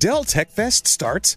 Dell Tech Fest starts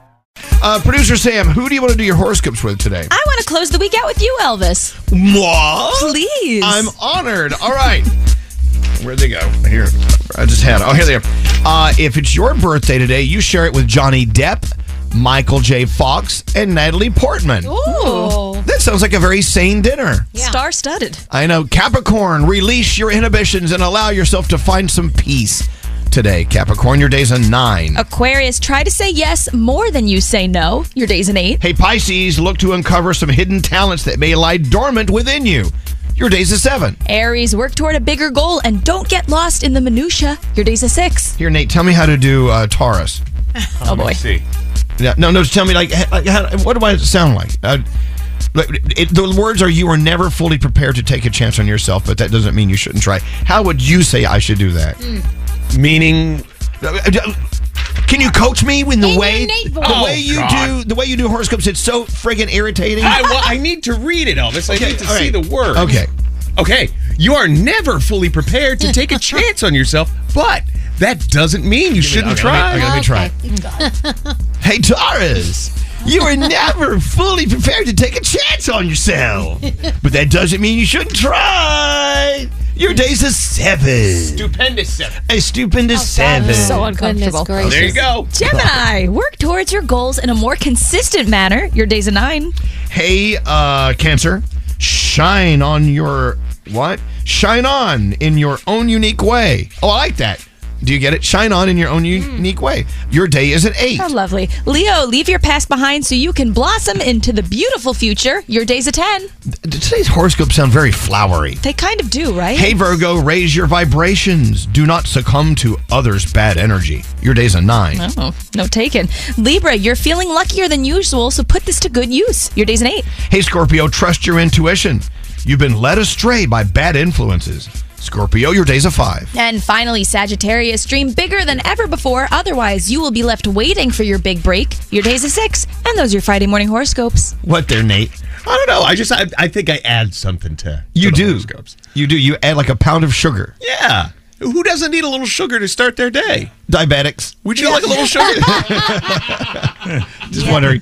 Producer Sam, who do you want to do your horoscopes with today? I want to close the week out with you, Elvis. What? Please. I'm honored. All right. Where'd they go? Here. I just had it. Oh, here they are. If it's your birthday today, you share it with Johnny Depp, Michael J. Fox, and Natalie Portman. Ooh. That sounds like a very sane dinner. Yeah. Star-studded. I know. Capricorn, release your inhibitions and allow yourself to find some peace. Today, Capricorn, your day's a 9. Aquarius, try to say yes more than you say no. Your day's an 8. Hey, Pisces, look to uncover some hidden talents that may lie dormant within you. Your day's a 7. Aries, work toward a bigger goal and don't get lost in the minutia. Your day's a 6. Here, Nate, tell me how to do Taurus. Oh, boy. See. No, tell me, what do I sound like? The words are, you are never fully prepared to take a chance on yourself, but that doesn't mean you shouldn't try. How would you say I should do that? Meaning, can you coach me in the way you do horoscopes? It's so friggin' irritating. I need to read it, Elvis. Okay, I need to see the word. Okay. You are never fully prepared to take a chance on yourself, but that doesn't mean you shouldn't try. Let me try. Hey, Taurus. You are never fully prepared to take a chance on yourself, but that doesn't mean you shouldn't try. Your day's a 7. A stupendous seven. God, so uncomfortable. Oh, there you go. Gemini, work towards your goals in a more consistent manner. Your day's a 9. Hey, Cancer, shine on in your own unique way. Oh, I like that. Do you get it? Shine on in your own unique way. Your day is an 8. Oh, lovely. Leo, leave your past behind so you can blossom into the beautiful future. Your day's a 10. Today's horoscopes sound very flowery. They kind of do, right? Hey, Virgo, raise your vibrations. Do not succumb to others' bad energy. Your day's a 9. Oh, no taken. Libra, you're feeling luckier than usual, so put this to good use. Your day's an 8. Hey, Scorpio, trust your intuition. You've been led astray by bad influences. Scorpio, your day's a 5. And finally, Sagittarius, dream bigger than ever before. Otherwise, you will be left waiting for your big break. Your day's a 6. And those are your Friday morning horoscopes. What there, Nate? I don't know. I think I add something to the horoscopes. You do. You add like a pound of sugar. Yeah. Who doesn't need a little sugar to start their day? Diabetics. Would you like a little sugar? Just wondering.